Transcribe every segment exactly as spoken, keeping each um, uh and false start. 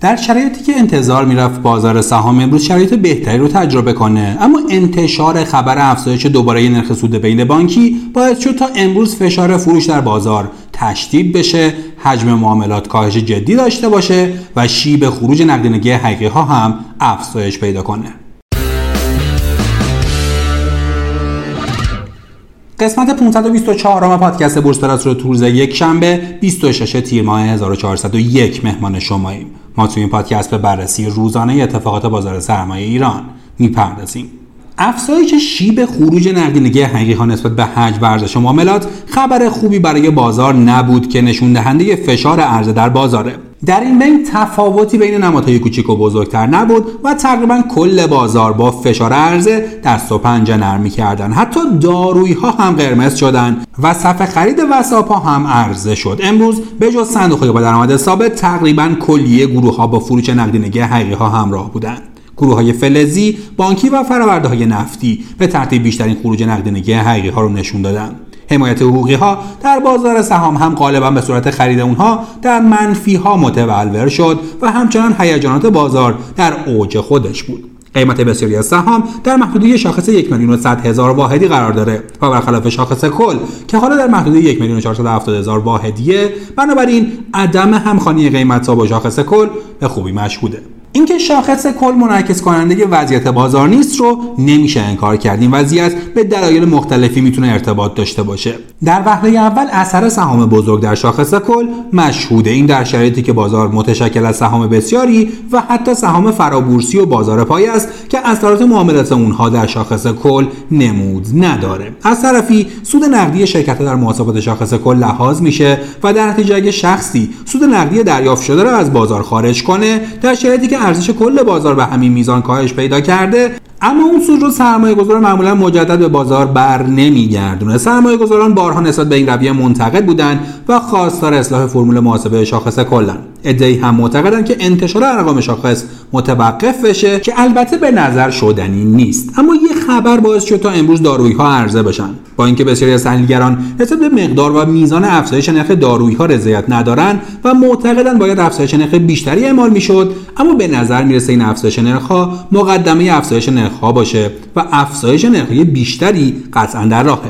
در شرایطی که انتظار میرفت بازار سهام امروز شرایط بهتری رو تجربه کنه، اما انتشار خبر افزایش دوباره نرخ سود بین بانکی باعث شد تا امروز فشار فروش در بازار تشدید بشه، حجم معاملات کاهش جدی داشته باشه و شیب خروج نقدینگی حقیقی ها هم افزایش پیدا کنه. قسمت پانصد و بیست و چهار پادکست بورس پلاس رو روز یک شنبه بیست و شش تیر ماه هزار و چهارصد و یک مهمان شماییم. ما توی این پادکست به بررسی روزانه اتفاقات بازار سرمایه ایران میپردازیم. افزایش شیب خروج نقدینگی حقیقی ها نسبت به حجم ارزش معاملات خبر خوبی برای بازار نبود که نشون دهنده فشار عرضه در بازاره. در این بین تفاوتی بین نمادهای کوچک و بزرگتر نبود و تقریبا کل بازار با فشار عرضه دست و پنجه نرم می‌کردن. حتی دارویی ها هم قرمز شدن و صف خرید وساپا هم عرضه شد. امروز به جز صندوق‌های با درآمد ثابت تقریبا کلیه گروه ها با فروش نقدینگی حقیقی ها همراه بودند. گروه های فلزی، بانکی و فرآورده های نفتی به ترتیب بیشترین خروج نقدینگی حقیقی ها رو نشون دادن. حمایت حقوقی ها در بازار سهام هم غالبا به صورت خرید اونها در منفی ها متولور شد و همچنان هیجانات بازار در اوج خودش بود. قیمت بسیاری از سهام در محدوده شاخص یک میلیون و صد هزار واحدی قرار داره و برخلاف شاخص کل که حالا در محدوده یک میلیون و چهارصد و هفتاد هزار واحدیه، بنابراین عدم همخوانی قیمت‌ها با شاخص کل به خوبی مشهوده. اینکه شاخص کل منعکس کننده وضعیت بازار نیست رو نمیشه انکار کرد. این وضعیت به دلایل مختلفی میتونه ارتباط داشته باشه. در وهله اول اثر سهام بزرگ در شاخص کل مشهوده، این در شرایطی که بازار متشکل از سهام بسیاری و حتی سهام فرابورسی و بازار پای است که اثرات معاملات اونها در شاخص کل نمود نداره. از طرفی سود نقدی شرکت‌ها در محاسبات شاخص کل لحاظ میشه و در نتیجه اگه شخصی سود نقدی دریافت شده رو از بازار خارج کنه، در شرایطی که ارزش کل بازار به همین میزان کاهش پیدا کرده، اما اون سود رو سرمایه‌گذاران معمولا مجدد به بازار بر نمیگردونه. سرمایه‌گذاران بارها نسبت به این رویه منتقد بودند و خواستار اصلاح فرمول محاسبه شاخص کلن. ادعی هم معتقدند که انتشار ارقام شاخص متوقف بشه که البته به نظر شدنی نیست، اما یه خبر باعث شد تا امروز دارویی‌ها عرضه بشن. با اینکه بسیاری از تحلیلگران نسبت به مقدار و میزان افزایش نرخ دارویی‌ها رضایت ندارن و معتقدند باید افزایش نرخ بیشتری اعمال میشد، اما به نظر میرسه این افزایش نرخ‌ها مقدمه افزایش نرخ‌ها باشه و افزایش نرخ‌های بیشتری قطعاً در راهه.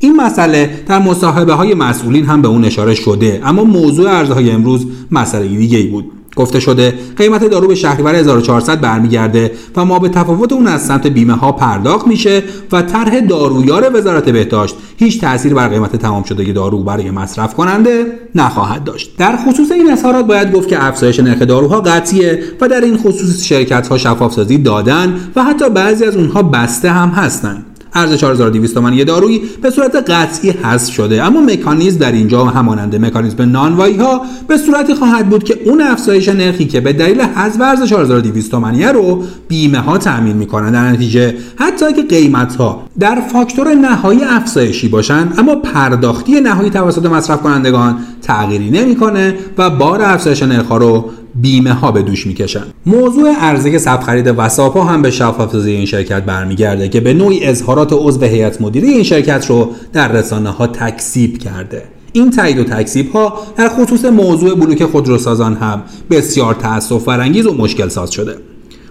این مسئله در مصاحبه‌های مسئولین هم به اون اشاره شده، اما موضوع عرضه‌های امروز مسئله دیگه‌ای بود. گفته شده قیمت دارو به شهریور هزار و چهارصد برمیگرده و ما به تفاوت اون از سمت بیمه ها پرداخت میشه و طرح دارویار وزارت بهداشت هیچ تأثیر بر قیمت تمام شده دارو برای مصرف کننده نخواهد داشت. در خصوص این اظهارات باید گفت که افزایش نرخ داروها قطعیه و در این خصوص شرکت ها شفاف سازی دادن و حتی بعضی از اونها بسته هم هستن. ارز چهار هزار و دویست تومان یه دارویی به صورت قطعی حذف شده، اما مکانیزم در اینجا همانند مکانیزم نانوایی ها به صورتی خواهد بود که اون افزایش نرخی که به دلیل حذف ارز چهار هزار و دویست تومانی رو بیمه ها تامین میکنن. در نتیجه حتی اگه قیمت ها در فاکتور نهایی افزایشی باشن، اما پرداختی نهایی توسط مصرف کنندگان تغییری نمیکنه و بار افزایش نرخ رو بیمه ها به دوش میکشن. موضوع عرضه صف خرید وساپا هم به شفافسازی این شرکت برمیگرده که به نوعی اظهارات عضو هیئت مدیره این شرکت رو در رسانه ها تکذیب کرده. این تایید و تکذیب ها در خصوص موضوع بلوک خودروسازان هم بسیار تأسف برانگیز و مشکل ساز شده.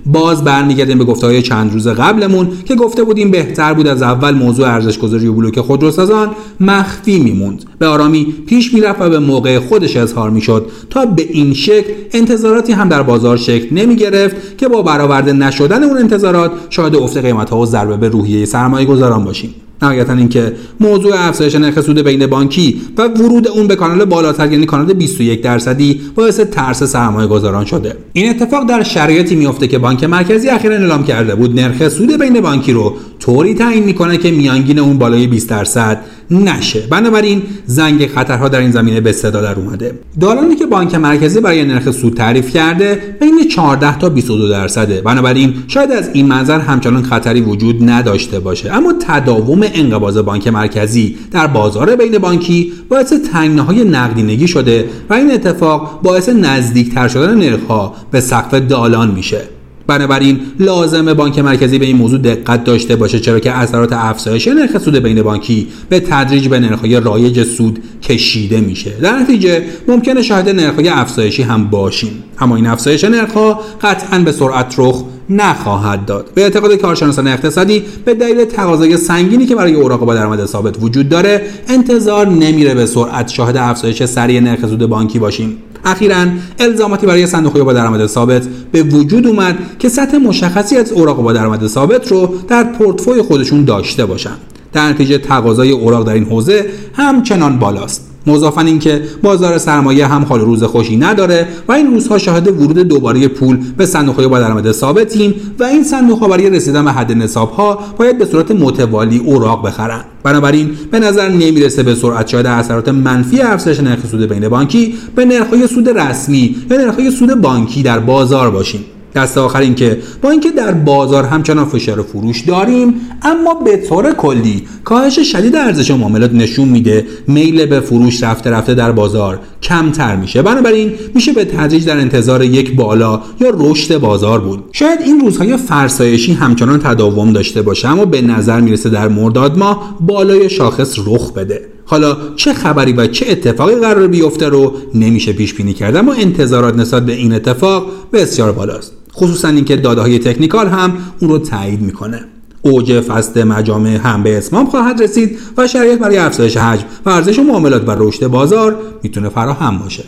باز برمیگردیم به گفته‌های چند روز قبلمون که گفته بودیم بهتر بود از اول موضوع ارزش گذاری و بلوک خودروسازان مخفی میموند، به آرامی پیش میرفت و به موقع خودش اظهار میشد تا به این شکل انتظاراتی هم در بازار شکل نمیگرفت که با برآورده نشدن اون انتظارات شاهد افت قیمت‌ها و ضربه به روحیه سرمایه‌گذاران باشیم. نهایتاً اینکه موضوع افزایش نرخ سود بین بانکی و ورود اون به کانال بالاتر یعنی کانال بیست و یک درصدی باعث ترس سرمایه‌گذاران شده. این اتفاق در شرایطی میفته که بانک مرکزی اخیراً اعلام کرده بود نرخ سود بین بانکی رو طوری تعیین میکنه که میانگین اون بالای بیست درصد نشه. بنابراین زنگ خطرها در این زمینه به صدا در اومده. دالانی که بانک مرکزی برای نرخ سود تعریف کرده بین چهارده تا بیست و دو درصده. بنابراین شاید از این منظر همچنان خطری وجود نداشته باشه، اما تداوم انقباض بانک مرکزی در بازار بین بانکی باعث تنگناهای نقدینگی شده و این اتفاق باعث نزدیکتر شدن نرخ‌ها به سقف دالان میشه. بنابراین لازمه بانک مرکزی به این موضوع دقت داشته باشه، چرا که اثرات افزایش نرخ سود بین بانکی به تدریج به نرخ‌های رایج سود کشیده میشه. در نتیجه ممکنه شاهد نرخ‌های افزایشی هم باشیم، اما این افزایش نرخ‌ها قطعاً به سرعت رخ نخواهد داد. به اعتقاد کارشناسان اقتصادی به دلیل تقاضای سنگینی که برای اوراق با درآمد ثابت وجود داره، انتظار نمیره به سرعت شاهد افزایش سریع نرخ سود بانکی باشیم. اخیراً الزاماتی برای صندوق‌های با درآمد ثابت به وجود اومد که سطح مشخصی از اوراق با درآمد ثابت رو در پورتفوی خودشون داشته باشن. در نتیجه تقاضای اوراق در این حوزه همچنان بالاست. مضافاً اینکه بازار سرمایه هم حال روز خوشی نداره و این روزها شاهد ورود دوباره پول به صندوق‌های با درآمد ثابتیم و این صندوق‌ها برای رسیدن به حد نصاب‌ها باید به صورت متوالی اوراق بخرن. بنابراین به نظر نمیرسه به سرعت شاهد اثرات منفی افزایش نرخ سود بین بانکی به نرخ‌های سود رسمی یا نرخ‌های سود بانکی در بازار باشیم. دست آخر این که با اینکه در بازار همچنان فشار فروش داریم، اما به طور کلی کاهش شدید ارزش معاملات نشون میده میل به فروش رفته رفته در بازار کمتر میشه. بنابراین میشه به تدریج در انتظار یک بالا یا رشد بازار بود. شاید این روزهای فرسایشی همچنان تداوم داشته باشه، اما به نظر میرسه در مرداد ماه بالای شاخص رخ بده. حالا چه خبری و چه اتفاقی قرار بیفته رو نمیشه پیش بینی کرد، اما انتظارات نسبت به این اتفاق بسیار بالاست، خصوصا اینکه داده‌های تکنیکال هم اون رو تایید میکنه. اوج فصد مجامع هم به اتمام خواهد رسید و شرایط برای افزایش حجم و ارزش معاملات و رشد بازار میتونه فراهم باشه.